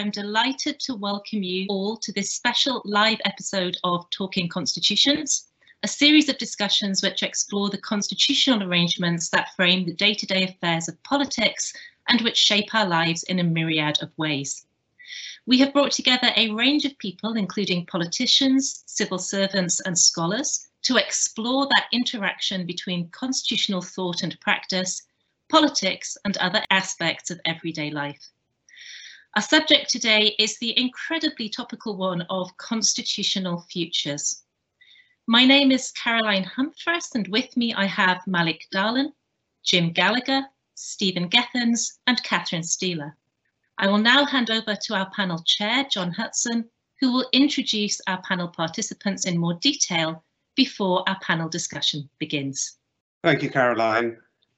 I'm delighted to welcome you all to this special live episode of Talking Constitutions, a series of discussions which explore the constitutional arrangements that frame the day-to-day affairs of politics and which shape our lives in a myriad of ways. We have brought together a range of people, including politicians, civil servants and scholars, to explore that interaction between constitutional thought and practice, politics and other aspects of everyday life. Our subject today is the incredibly topical one of constitutional futures. My name is Caroline Humphreys, and with me I have Malik Darlan, Jim Gallagher, Stephen Gethens and Catherine Steeler. I will now hand over to our panel chair, John Hudson, who will introduce our panel participants in more detail before our panel discussion begins. Thank you, Caroline.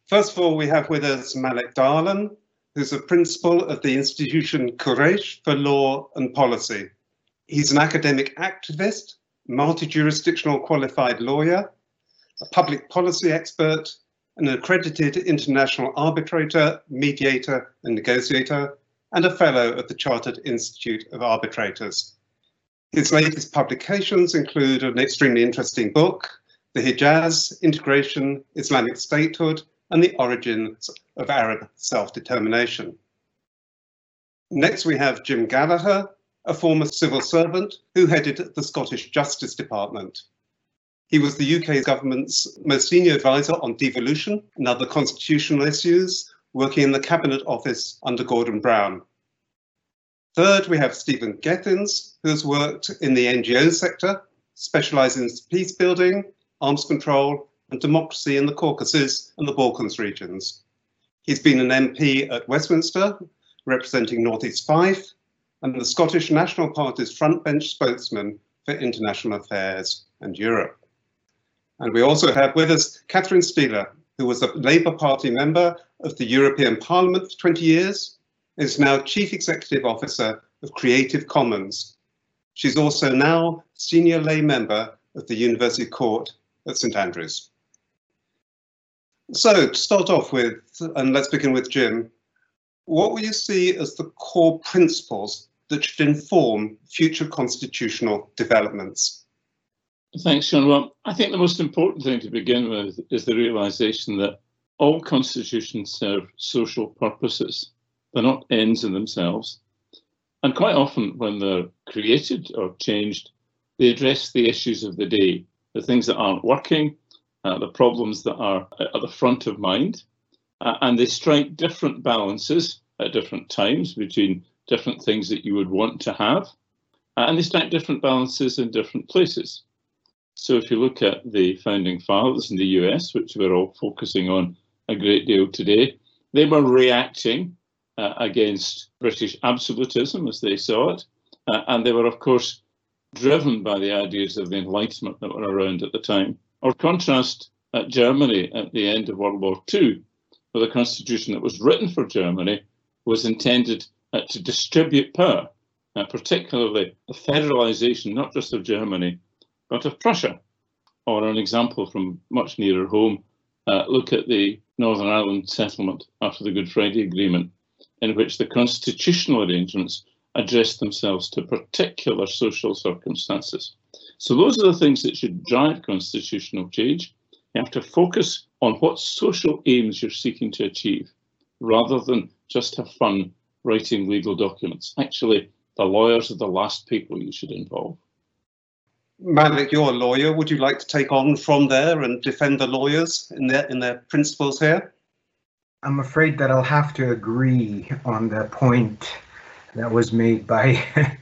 First of all, we have with us Malik Darlan, who's a principal of the institution Quraysh for Law and Policy. He's an academic activist, multi-jurisdictional qualified lawyer, a public policy expert, an accredited international arbitrator, mediator and negotiator, and a fellow at the Chartered Institute of Arbitrators. His latest publications include an extremely interesting book, The Hijaz, Integration, Islamic Statehood, and the Origins of Arab Self-Determination. Next, we have Jim Gallagher, a former civil servant who headed the Scottish Justice Department. He was the UK government's most senior advisor on devolution and other constitutional issues, working in the Cabinet Office under Gordon Brown. Third, we have Stephen Gethens, who has worked in the NGO sector, specialising in peace building, arms control, and democracy in the Caucasus and the Balkans regions. He's been an MP at Westminster, representing North East Fife, and the Scottish National Party's frontbench spokesman for international affairs and Europe. And we also have with us Catherine Steeler, who was a Labour Party member of the European Parliament for 20 years, and is now Chief Executive Officer of Creative Commons. She's also now Senior Lay Member of the University Court at St Andrews. So to start off with, and let's begin with Jim, what will you see as the core principles that should inform future constitutional developments? Thanks, John. Well, I think the most important thing to begin with is the realisation that all constitutions serve social purposes. They're not ends in themselves. And quite often when they're created or changed, they address the issues of the day, the things that aren't working, the problems that are at the front of mind, and they strike different balances at different times between different things that you would want to have, and they strike different balances in different places. So if you look at the Founding Fathers in the US, which we're all focusing on a great deal today, they were reacting against British absolutism as they saw it, and they were of course driven by the ideas of the Enlightenment that were around at the time. Or contrast at Germany at the end of World War II, where the constitution that was written for Germany was intended to distribute power, particularly the federalisation, not just of Germany, but of Prussia. Or an example from much nearer home, look at the Northern Ireland settlement after the Good Friday Agreement, in which the constitutional arrangements addressed themselves to particular social circumstances. So those are the things that should drive constitutional change. You have to focus on what social aims you're seeking to achieve, rather than just have fun writing legal documents. Actually, the lawyers are the last people you should involve. Malik, you're a lawyer. Would you like to take on from there and defend the lawyers in their principles here? I'm afraid that I'll have to agree on the point that was made by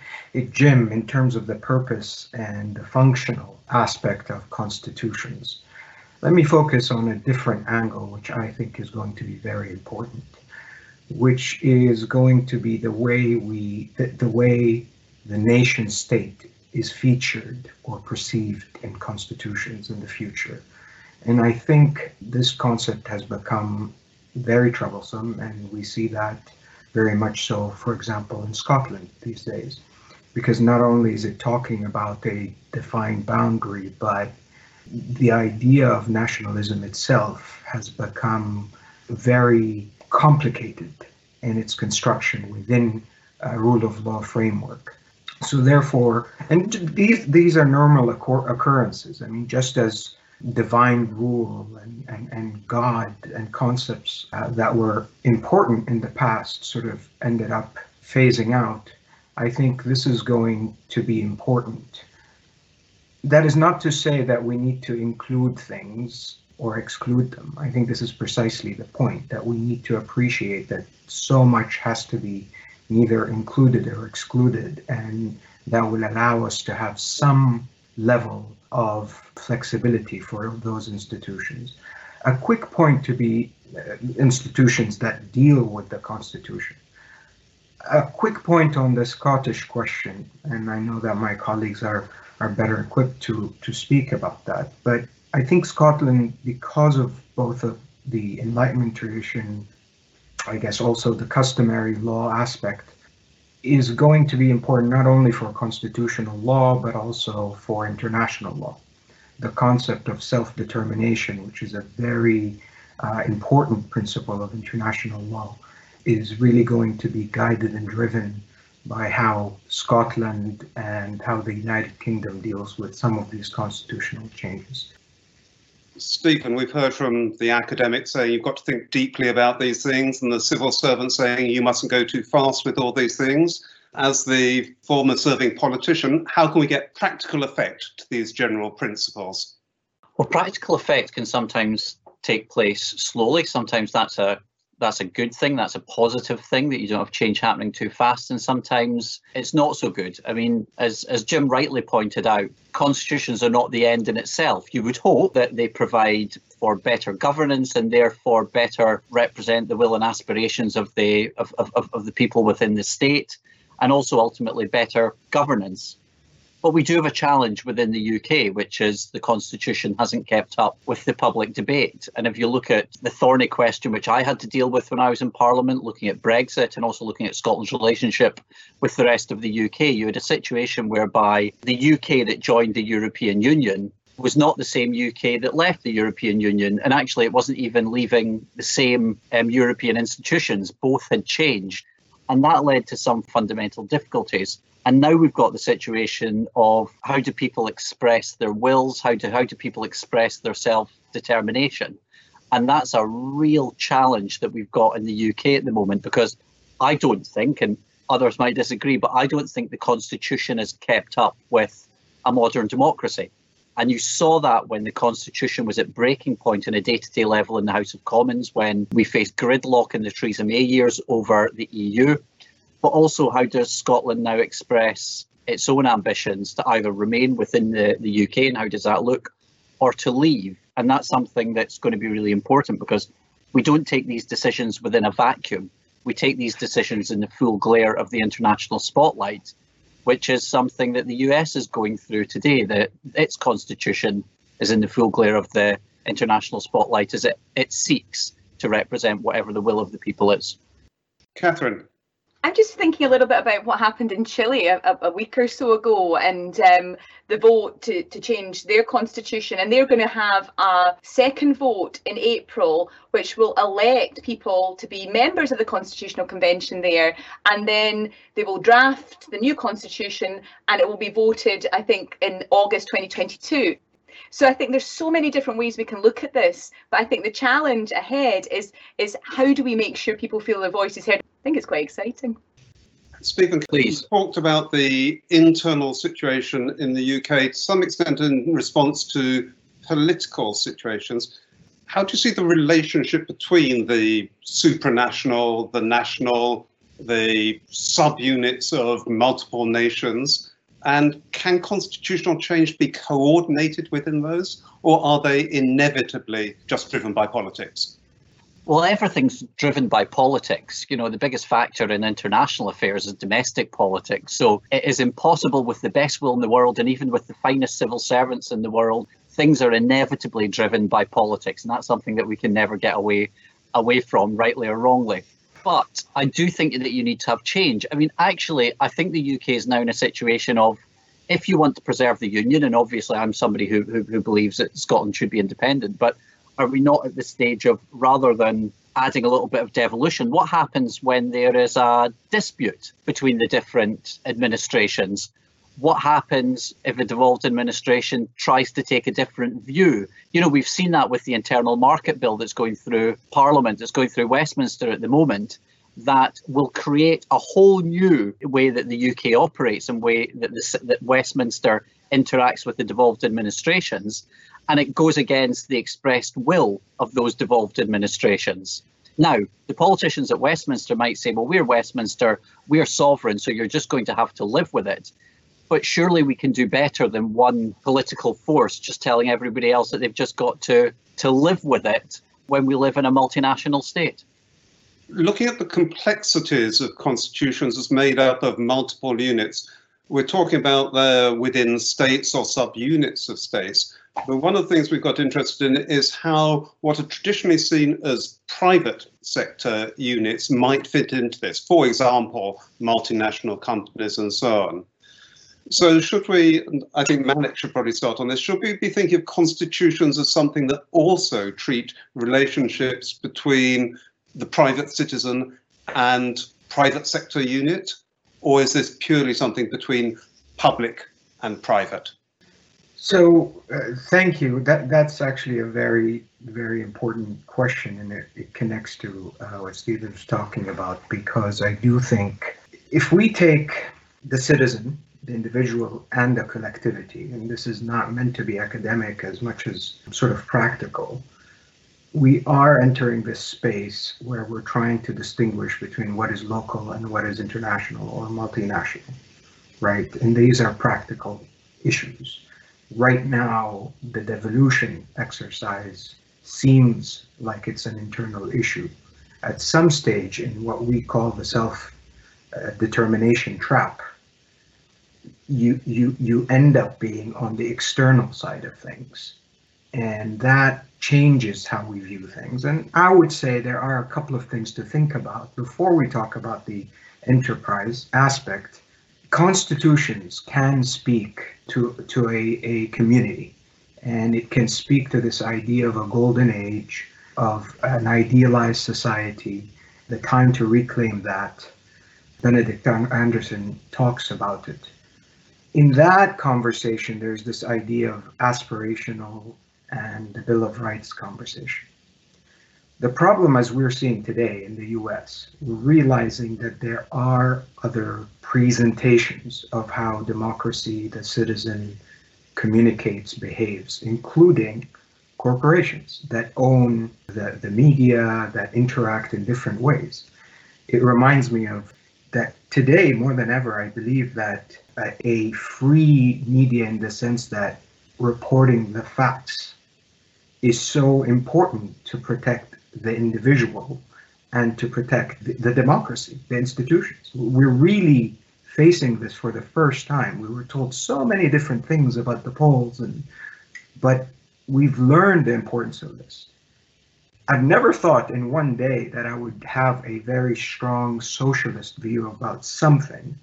Jim in terms of the purpose and the functional aspect of constitutions. Let me focus on a different angle, which I think is going to be very important, which is going to be the way the nation state is featured or perceived in constitutions in the future. And I think this concept has become very troublesome, and we see that very much so, for example, in Scotland these days, because not only is it talking about a defined boundary, but the idea of nationalism itself has become very complicated in its construction within rule of law framework. So therefore, and these are normal occurrences. I mean, just as divine rule and God and concepts that were important in the past sort of ended up phasing out, I think this is going to be important. That is not to say that we need to include things or exclude them. I think this is precisely the point, that we need to appreciate that so much has to be neither included or excluded, and that will allow us to have some level of flexibility for those institutions. A quick point to be institutions that deal with the Constitution. A quick point on the Scottish question, and I know that my colleagues are better equipped to speak about that, but I think Scotland, because of both of the Enlightenment tradition, I guess also the customary law aspect, is going to be important not only for constitutional law, but also for international law. The concept of self-determination, which is a very important principle of international law, is really going to be guided and driven by how Scotland and how the United Kingdom deals with some of these constitutional changes. Stephen, we've heard from the academics saying you've got to think deeply about these things, and the civil servant saying you mustn't go too fast with all these things. As the former serving politician, how can we get practical effect to these general principles? Well, practical effect can sometimes take place slowly. Sometimes that's a good thing, that's a positive thing, that you don't have change happening too fast, and sometimes it's not so good. I mean, as Jim rightly pointed out, constitutions are not the end in itself. You would hope that they provide for better governance and therefore better represent the will and aspirations of the people within the state, and also ultimately better governance. But we do have a challenge within the UK, which is the Constitution hasn't kept up with the public debate. And if you look at the thorny question, which I had to deal with when I was in Parliament, looking at Brexit and also looking at Scotland's relationship with the rest of the UK, you had a situation whereby the UK that joined the European Union was not the same UK that left the European Union. And actually, it wasn't even leaving the same European institutions. Both had changed. And that led to some fundamental difficulties. And now we've got the situation of how do people express their wills, how do people express their self-determination? And that's a real challenge that we've got in the UK at the moment, because I don't think, and others might disagree, but I don't think the Constitution has kept up with a modern democracy. And you saw that when the Constitution was at breaking point on a day-to-day level in the House of Commons, when we faced gridlock in the Theresa May years over the EU. But also, how does Scotland now express its own ambitions to either remain within the UK, and how does that look, or to leave? And that's something that's going to be really important, because we don't take these decisions within a vacuum. We take these decisions in the full glare of the international spotlight, which is something that the US is going through today, that its constitution is in the full glare of the international spotlight as it seeks to represent whatever the will of the people is. Catherine. I'm just thinking a little bit about what happened in Chile a week or so ago, and the vote to change their constitution, and they're going to have a second vote in April which will elect people to be members of the Constitutional Convention there, and then they will draft the new constitution and it will be voted, I think, in August 2022. So I think there's so many different ways we can look at this, but I think the challenge ahead is how do we make sure people feel their voice is heard? I think it's quite exciting. Stephen, please. You talked about the internal situation in the UK to some extent in response to political situations. How do you see the relationship between the supranational, the national, the subunits of multiple nations? And can constitutional change be coordinated within those, or are they inevitably just driven by politics? Well, everything's driven by politics. You know, the biggest factor in international affairs is domestic politics. So it is impossible, with the best will in the world and even with the finest civil servants in the world, things are inevitably driven by politics. And that's something that we can never get away from, rightly or wrongly. But I do think that you need to have change. I mean, actually, I think the UK is now in a situation of, if you want to preserve the union, and obviously I'm somebody who believes that Scotland should be independent, but are we not at the stage of, rather than adding a little bit of devolution, what happens when there is a dispute between the different administrations? What happens if a devolved administration tries to take a different view? You know, we've seen that with the internal market bill that's going through Parliament, that's going through Westminster at the moment, that will create a whole new way that the UK operates and way that, that Westminster interacts with the devolved administrations. And it goes against the expressed will of those devolved administrations. Now, the politicians at Westminster might say, well, we're Westminster, we're sovereign, so you're just going to have to live with it. But surely we can do better than one political force just telling everybody else that they've just got to live with it when we live in a multinational state. Looking at the complexities of constitutions as made up of multiple units, we're talking about within states or subunits of states. But one of the things we've got interested in is how what are traditionally seen as private sector units might fit into this, for example, multinational companies and so on. So should we, I think Malik should probably start on this, should we be thinking of constitutions as something that also treat relationships between the private citizen and private sector unit? Or is this purely something between public and private? So thank you. That's actually a very, very important question, and it connects to what Stephen was talking about, because I do think if we take the citizen, the individual, and the collectivity, and this is not meant to be academic as much as sort of practical, we are entering this space where we're trying to distinguish between what is local and what is international or multinational, right? And these are practical issues. Right now, the devolution exercise seems like it's an internal issue. At some stage in what we call the self-determination trap, you end up being on the external side of things. And that changes how we view things. And I would say there are a couple of things to think about before we talk about the enterprise aspect. Constitutions can speak to a community, and it can speak to this idea of a golden age, of an idealized society, the time to reclaim that. Benedict Anderson talks about it. In that conversation, there's this idea of aspirational and the Bill of Rights conversation. The problem, as we're seeing today in the US, we're realizing that there are other presentations of how democracy, the citizen, communicates, behaves, including corporations that own the media, that interact in different ways. It reminds me of that today, more than ever, I believe that a free media, in the sense that reporting the facts, is so important to protect the individual and to protect the democracy, the institutions. We're really facing this for the first time. We were told so many different things about the polls, but we've learned the importance of this. I've never thought in one day that I would have a very strong socialist view about something,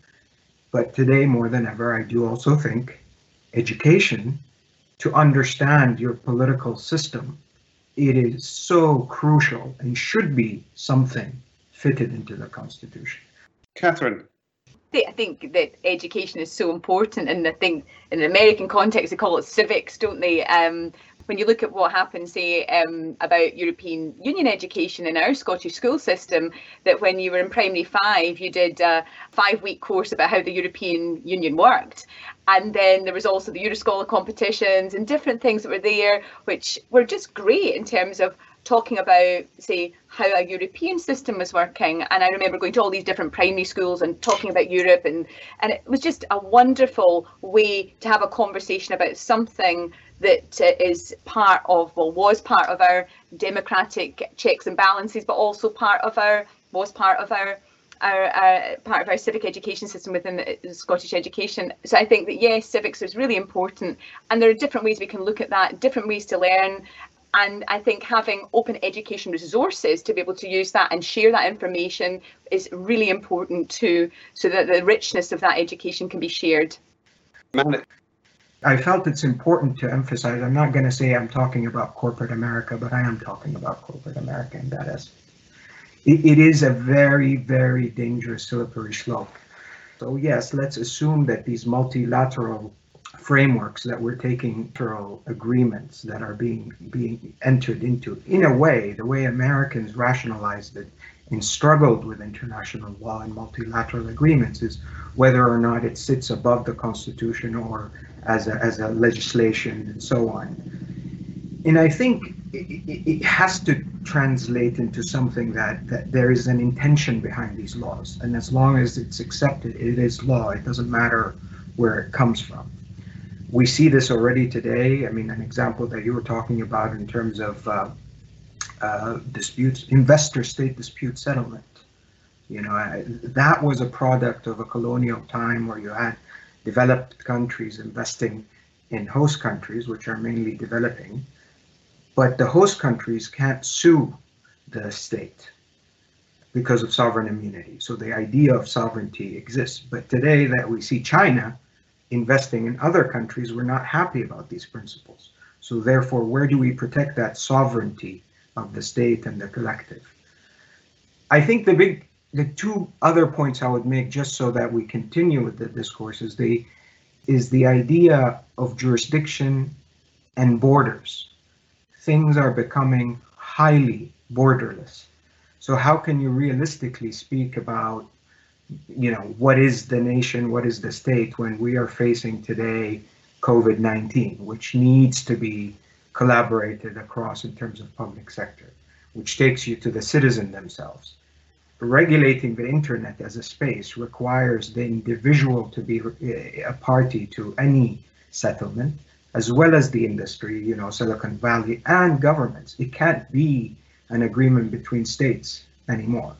but today more than ever, I do also think education, to understand your political system, it is so crucial and should be something fitted into the Constitution. Catherine. I think that education is so important, and I think in the American context they call it civics, don't they? When you look at what happened, say, about European Union education in our Scottish school system, that when you were in primary five, you did a 5-week course about how the European Union worked. And then there was also the Euroscholar competitions and different things that were there, which were just great in terms of talking about, say, how a European system was working. And I remember going to all these different primary schools and talking about Europe, and it was just a wonderful way to have a conversation about something that is part of, well, was part of our democratic checks and balances, but also part of our, was part of our civic education system within the Scottish education. So I think that, yes, civics is really important, and there are different ways we can look at that, different ways to learn. And I think having open education resources to be able to use that and share that information is really important too, so that the richness of that education can be shared. I felt it's important to emphasize, I'm not going to say I'm talking about corporate America, but I am talking about corporate America in that it is a very, very dangerous slippery slope. So yes, let's assume that these multilateral frameworks that we're taking through agreements that are being entered into, in a way, the way Americans rationalized it and struggled with international law and multilateral agreements is whether or not it sits above the Constitution or as a legislation and so on. And I think it has to translate into something that there is an intention behind these laws. And as long as it's accepted, it is law. It doesn't matter where it comes from. We see this already today. I mean, an example that you were talking about in terms of disputes, investor-state dispute settlement. You know, that was a product of a colonial time where you had developed countries investing in host countries, which are mainly developing, but the host countries can't sue the state because of sovereign immunity. So the idea of sovereignty exists. But today that we see China investing in other countries, we're not happy about these principles. So therefore, where do we protect that sovereignty of the state and the collective? I think the two other points I would make, just so that we continue with the discourse, is the idea of jurisdiction and borders. Things are becoming highly borderless. So how can you realistically speak about, you know, what is the nation, what is the state, when we are facing today COVID-19, which needs to be collaborated across in terms of public sector, which takes you to the citizen themselves. Regulating the internet as a space requires the individual to be a party to any settlement, as well as the industry, you know, Silicon Valley and governments. It can't be an agreement between states anymore.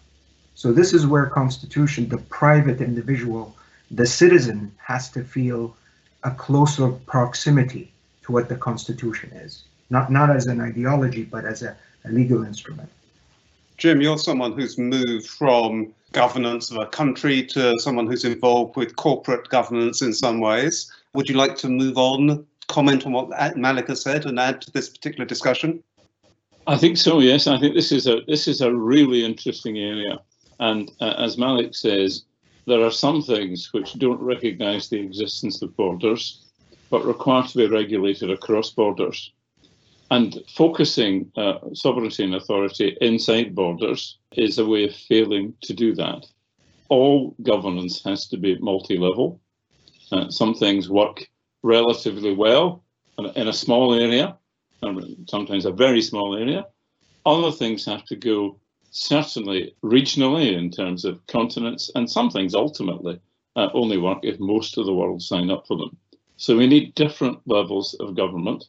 So this is where constitution, the private individual, the citizen has to feel a closer proximity to what the constitution is, not as an ideology, but as a legal instrument. Jim, you're someone who's moved from governance of a country to someone who's involved with corporate governance in some ways. Would you like to move on, comment on what Malika said and add to this particular discussion? I think so, yes. I think this is a really interesting area. And as Malik says, there are some things which don't recognise the existence of borders, but require to be regulated across borders. And focusing sovereignty and authority inside borders is a way of failing to do that. All governance has to be multi-level. Some things work relatively well in a small area, sometimes a very small area. Other things have to go certainly regionally in terms of continents, and some things ultimately only work if most of the world sign up for them. So we need different levels of government.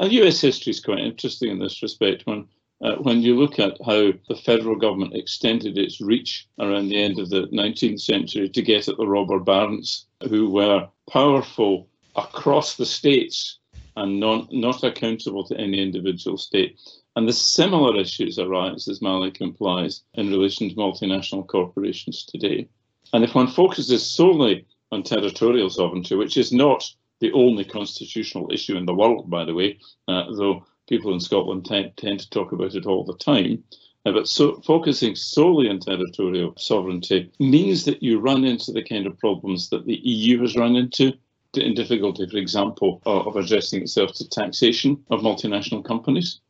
And US history is quite interesting in this respect when you look at how the federal government extended its reach around the end of the 19th century to get at the robber barons, who were powerful across the states and not accountable to any individual state. And the similar issues arise, as Malik implies, in relation to multinational corporations today. And if one focuses solely on territorial sovereignty, which is not the only constitutional issue in the world, by the way, though people in Scotland tend to talk about it all the time. But focusing solely on territorial sovereignty means that you run into the kind of problems that the EU has run into, in difficulty, for example, of addressing itself to taxation of multinational companies.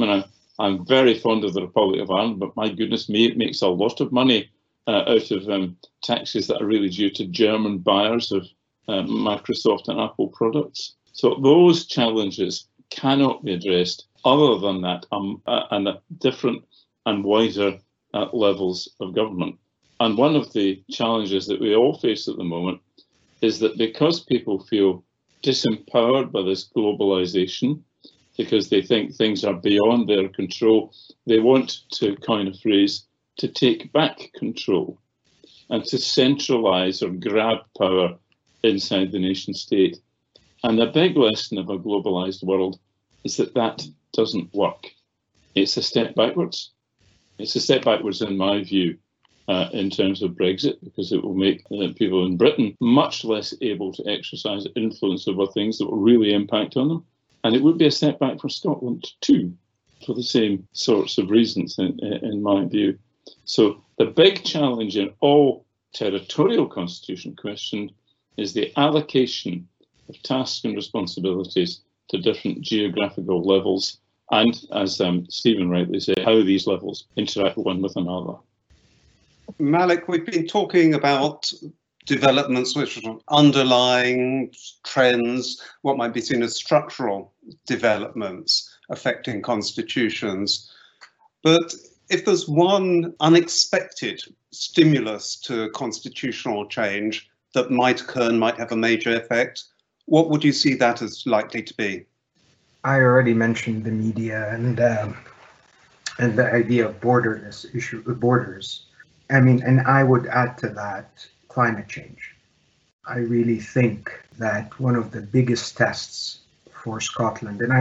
I mean, I'm very fond of the Republic of Ireland, but my goodness me, it makes a lot of money out of taxes that are really due to German buyers of Microsoft and Apple products. So those challenges cannot be addressed other than that and at different and wider levels of government. And one of the challenges that we all face at the moment is that because people feel disempowered by this globalization, because they think things are beyond their control, they want, to coin a phrase, to take back control and to centralize or grab power inside the nation state. And the big lesson of a globalized world is that that doesn't work. It's a step backwards. It's a step backwards, in my view, in terms of Brexit, because it will make people in Britain much less able to exercise influence over things that will really impact on them. And it would be a step back for Scotland too, for the same sorts of reasons, in my view. So the big challenge in all territorial constitution questions is the allocation of tasks and responsibilities to different geographical levels, and as Stephen rightly said, how these levels interact one with another. Malik, we've been talking about developments which are underlying trends, what might be seen as structural developments affecting constitutions. But if there's one unexpected stimulus to constitutional change that might occur and might have a major effect, what would you see that as likely to be? I already mentioned the media and the idea of borders. I mean, and I would add to that climate change. I really think that one of the biggest tests for Scotland, and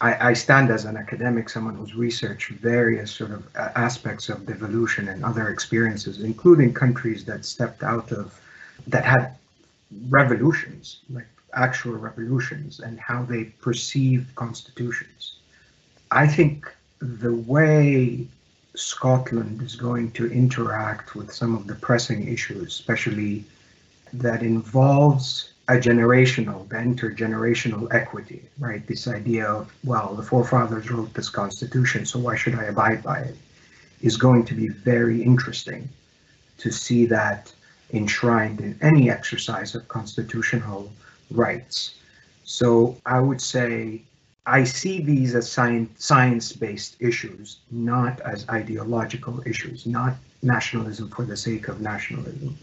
I stand as an academic, someone who's researched various sort of aspects of devolution and other experiences, including countries that stepped out of, that had revolutions, like actual revolutions, and how they perceive constitutions. I think the way Scotland is going to interact with some of the pressing issues, especially that involves the intergenerational equity, right? This idea of, well, the forefathers wrote this constitution, so why should I abide by it, is going to be very interesting to see that enshrined in any exercise of constitutional rights. So I would say I see these as science-based issues, not as ideological issues, not nationalism for the sake of nationalism.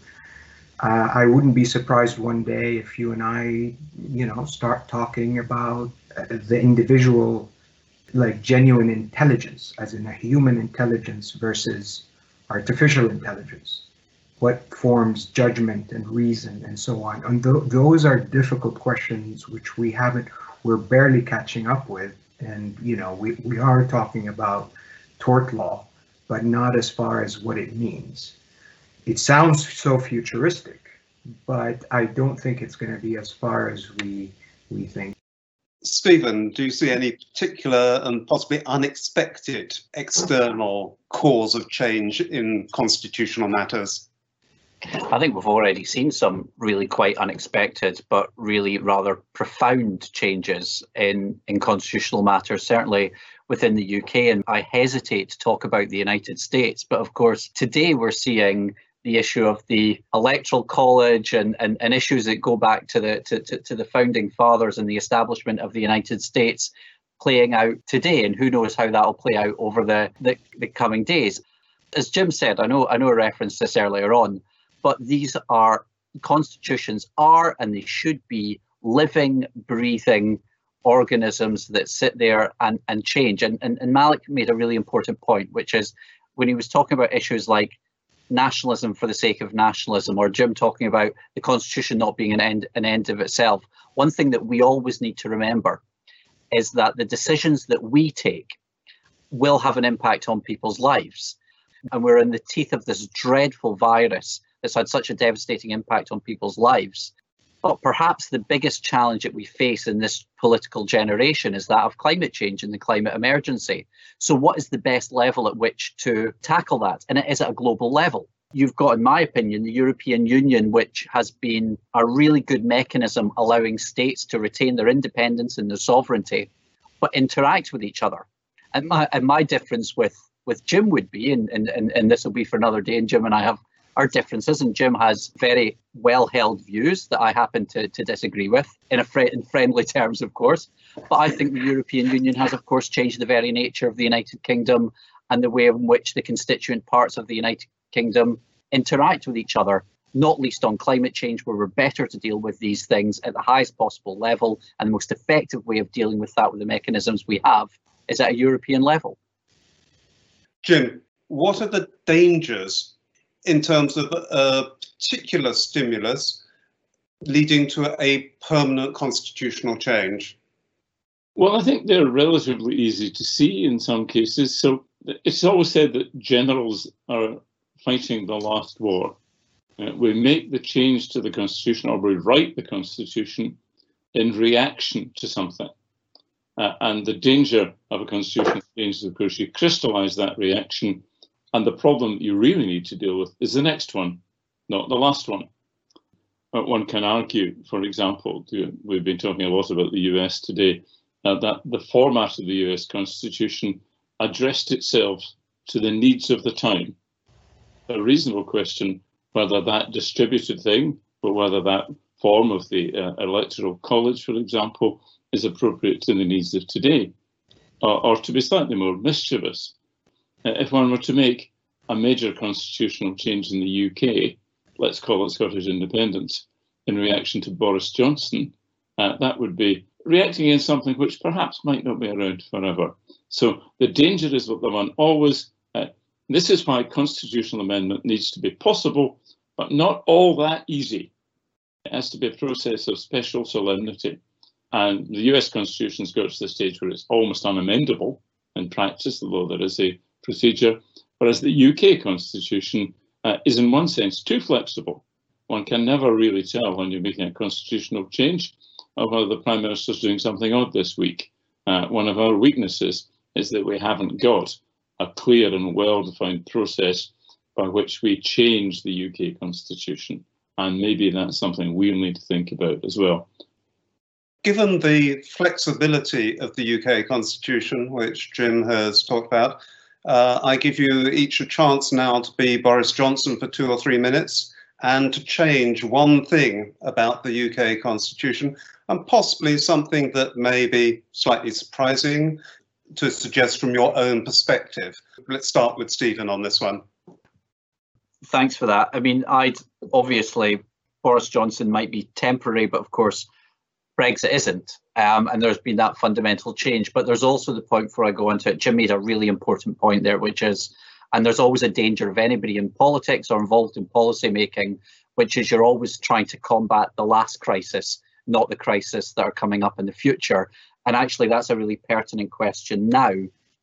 I wouldn't be surprised one day if you and I, start talking about the individual, like genuine intelligence, as in a human intelligence versus artificial intelligence. What forms judgment and reason and so on. And those are difficult questions which we're barely catching up with. And, we are talking about tort law, but not as far as what it means. It sounds so futuristic, but I don't think it's going to be as far as we think. Stephen, do you see any particular and possibly unexpected external cause of change in constitutional matters? I think we've already seen some really quite unexpected, but really rather profound changes in constitutional matters, certainly within the UK. And I hesitate to talk about the United States, but of course, today we're seeing the issue of the Electoral College and issues that go back to the founding fathers and the establishment of the United States playing out today. And who knows how that'll play out over the coming days. As Jim said, I know I referenced this earlier on, but these are, constitutions are, and they should be, living, breathing organisms that sit there and change. And Malik made a really important point, which is when he was talking about issues like nationalism for the sake of nationalism, or Jim talking about the constitution not being an end of itself. One thing that we always need to remember is that the decisions that we take will have an impact on people's lives. And we're in the teeth of this dreadful virus that's had such a devastating impact on people's lives. But perhaps the biggest challenge that we face in this political generation is that of climate change and the climate emergency. So what is the best level at which to tackle that? And it is at a global level. You've got, in my opinion, the European Union, which has been a really good mechanism allowing states to retain their independence and their sovereignty, but interact with each other. And my difference with Jim would be, and this will be for another day, and Jim and I have our differences, and Jim has very well-held views that I happen to disagree with, in friendly terms, of course. But I think the European Union has, of course, changed the very nature of the United Kingdom and the way in which the constituent parts of the United Kingdom interact with each other, not least on climate change, where we're better to deal with these things at the highest possible level. And the most effective way of dealing with that with the mechanisms we have is at a European level. Jim, what are the dangers in terms of a particular stimulus leading to a permanent constitutional change? Well, I think they're relatively easy to see in some cases. So it's always said that generals are fighting the last war. We make the change to the constitution, or we write the constitution in reaction to something. And the danger of a constitutional change is, of course, you crystallise that reaction And the problem you really need to deal with is the next one, not the last one. But one can argue, for example, we've been talking a lot about the US today, that the format of the US Constitution addressed itself to the needs of the time. A reasonable question whether that distributed thing, but whether that form of the Electoral College, for example, is appropriate to the needs of today. Or to be slightly more mischievous, if one were to make a major constitutional change in the UK, let's call it Scottish independence, in reaction to Boris Johnson, that would be reacting against something which perhaps might not be around forever. So the danger is that the one always, this is why constitutional amendment needs to be possible, but not all that easy. It has to be a process of special solemnity. And the US Constitution's got to the stage where it's almost unamendable in practice, although there is a procedure, whereas the UK Constitution is in one sense too flexible. One can never really tell when you're making a constitutional change of whether the Prime Minister's doing something odd this week. One of our weaknesses is that we haven't got a clear and well-defined process by which we change the UK Constitution. And maybe that's something we'll need to think about as well. Given the flexibility of the UK Constitution, which Jim has talked about, I give you each a chance now to be Boris Johnson for 2 or 3 minutes and to change one thing about the UK Constitution, and possibly something that may be slightly surprising to suggest from your own perspective. Let's start with Stephen on this one. Thanks for that. I mean, obviously Boris Johnson might be temporary, but of course Brexit isn't, and there's been that fundamental change. But there's also the point, before I go into it, Jim made a really important point there, which is, and there's always a danger of anybody in politics or involved in policy making, which is you're always trying to combat the last crisis, not the crisis that are coming up in the future. And actually, that's a really pertinent question now,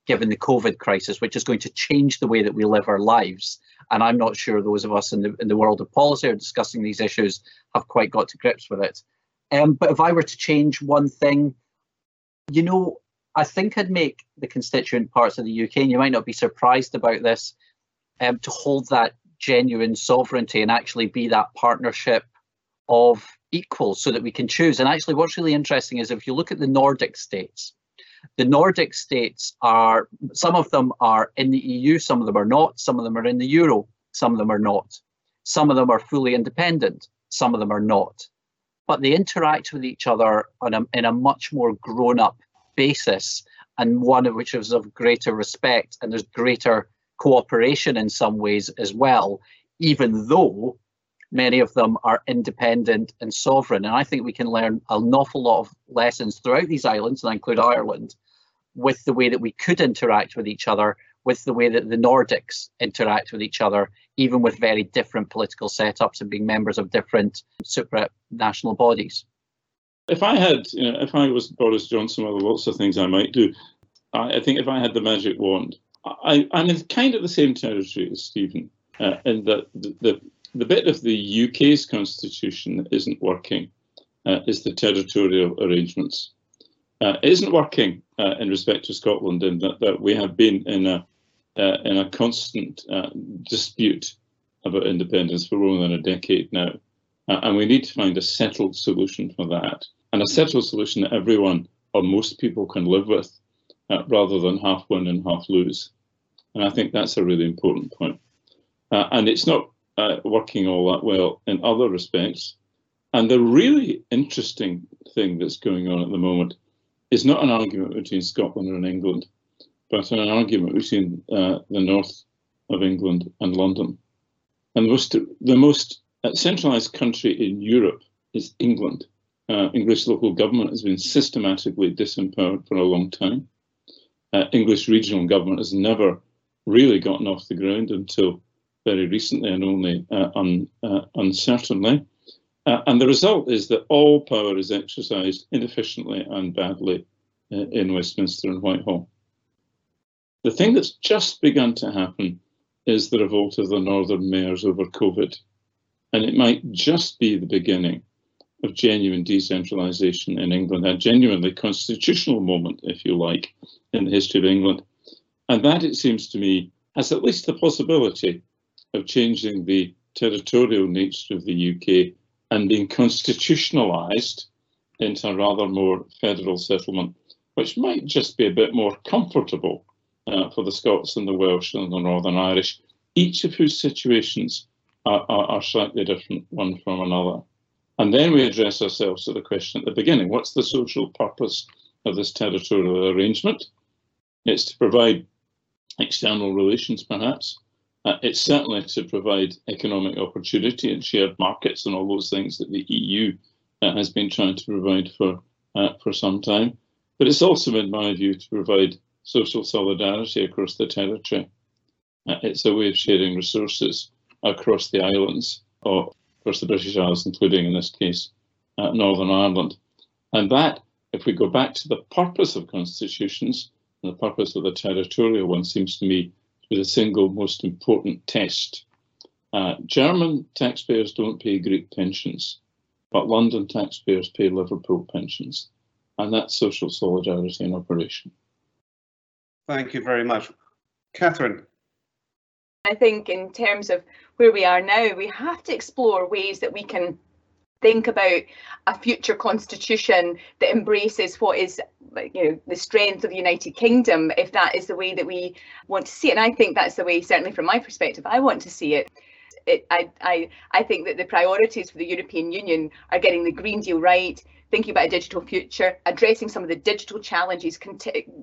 given the COVID crisis, which is going to change the way that we live our lives. And I'm not sure those of us in the world of policy or discussing these issues have quite got to grips with it. But if I were to change one thing, you know, I think I'd make the constituent parts of the UK, and you might not be surprised about this, to hold that genuine sovereignty and actually be that partnership of equals so that we can choose. And actually what's really interesting is if you look at the Nordic states are, some of them are in the EU, some of them are not, some of them are in the Euro, some of them are not. Some of them are fully independent, some of them are not. But they interact with each other on in a much more grown-up basis, and one of which is of greater respect, and there's greater cooperation in some ways as well, even though many of them are independent and sovereign. And I think we can learn an awful lot of lessons throughout these islands, and I include Ireland, with the way that we could interact with each other, with the way that the Nordics interact with each other, even with very different political setups and being members of different supranational bodies. If I had, you know, if I was Boris Johnson, well, there are lots of things I might do. I think if I had the magic wand, I'm in kind of the same territory as Stephen, in that the bit of the UK's constitution that isn't working is the territorial arrangements. It isn't working in respect to Scotland, in that we have been in a constant dispute about independence for more than a decade now. And we need to find a settled solution for that, and a settled solution that everyone or most people can live with, rather than half win and half lose. And I think that's a really important point. And it's not working all that well in other respects. And the really interesting thing that's going on at the moment is not an argument between Scotland and England, but an argument between the north of England and London. And the most centralised country in Europe is England. English local government has been systematically disempowered for a long time. English regional government has never really gotten off the ground until very recently, and only uncertainly. And the result is that all power is exercised inefficiently and badly in Westminster and Whitehall. The thing that's just begun to happen is the revolt of the northern mayors over COVID. And it might just be the beginning of genuine decentralisation in England, a genuinely constitutional moment, if you like, in the history of England. And that, it seems to me, has at least the possibility of changing the territorial nature of the UK and being constitutionalised into a rather more federal settlement, which might just be a bit more comfortable for the Scots and the Welsh and the Northern Irish, each of whose situations are slightly different one from another. And then we address ourselves to the question at the beginning: what's the social purpose of this territorial arrangement? It's to provide external relations, perhaps. It's certainly to provide economic opportunity and shared markets and all those things that the EU has been trying to provide for some time. But it's also, in my view, to provide social solidarity across the territory. It's a way of sharing resources across the islands, or across the British Isles, including, in this case, Northern Ireland. And that, if we go back to the purpose of constitutions, and the purpose of the territorial one seems to me to be the single most important test. German taxpayers don't pay Greek pensions, but London taxpayers pay Liverpool pensions. And that's social solidarity in operation. Thank you very much. Catherine. I think in terms of where we are now, we have to explore ways that we can think about a future constitution that embraces what is, you know, the strength of the United Kingdom, if that is the way that we want to see it. And I think that's the way, certainly from my perspective, I want to see it. I think that the priorities for the European Union are getting the Green Deal right, thinking about a digital future, addressing some of the digital challenges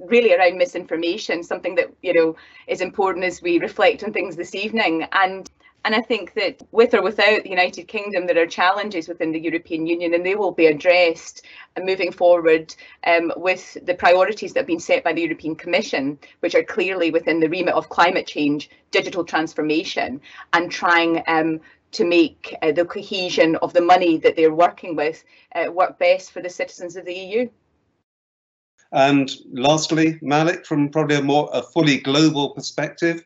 really around misinformation, something that, you know, is important as we reflect on things this evening. And I think that with or without the United Kingdom, there are challenges within the European Union, and they will be addressed moving forward with the priorities that have been set by the European Commission, which are clearly within the remit of climate change, digital transformation, and trying to make the cohesion of the money that they're working with work best for the citizens of the EU. And lastly, Malik, from probably a fully global perspective.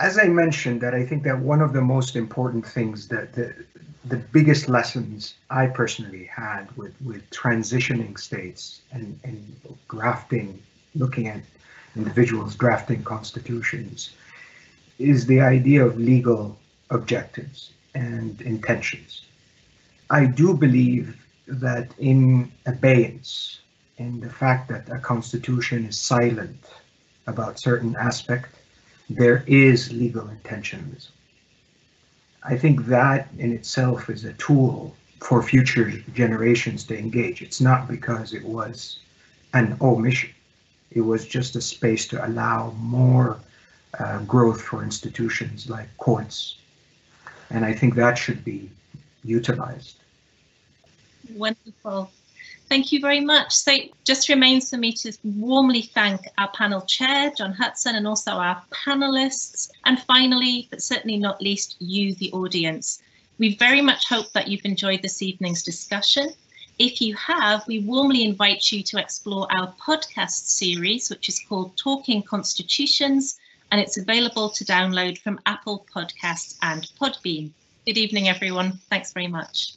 As I mentioned, that I think that one of the most important things, that the biggest lessons I personally had with transitioning states and drafting, looking at individuals drafting constitutions, is the idea of legal objectives and intentions. I do believe that in abeyance, in the fact that a constitution is silent about certain aspects, there is legal intentionalism. I think that in itself is a tool for future generations to engage. It's not because it was an omission. It was just a space to allow more growth for institutions like courts. And I think that should be utilized. Wonderful. Thank you very much. So it just remains for me to warmly thank our panel chair, John Hudson, and also our panellists. And finally, but certainly not least, you, the audience. We very much hope that you've enjoyed this evening's discussion. If you have, we warmly invite you to explore our podcast series, which is called Talking Constitutions, and it's available to download from Apple Podcasts and Podbean. Good evening, everyone. Thanks very much.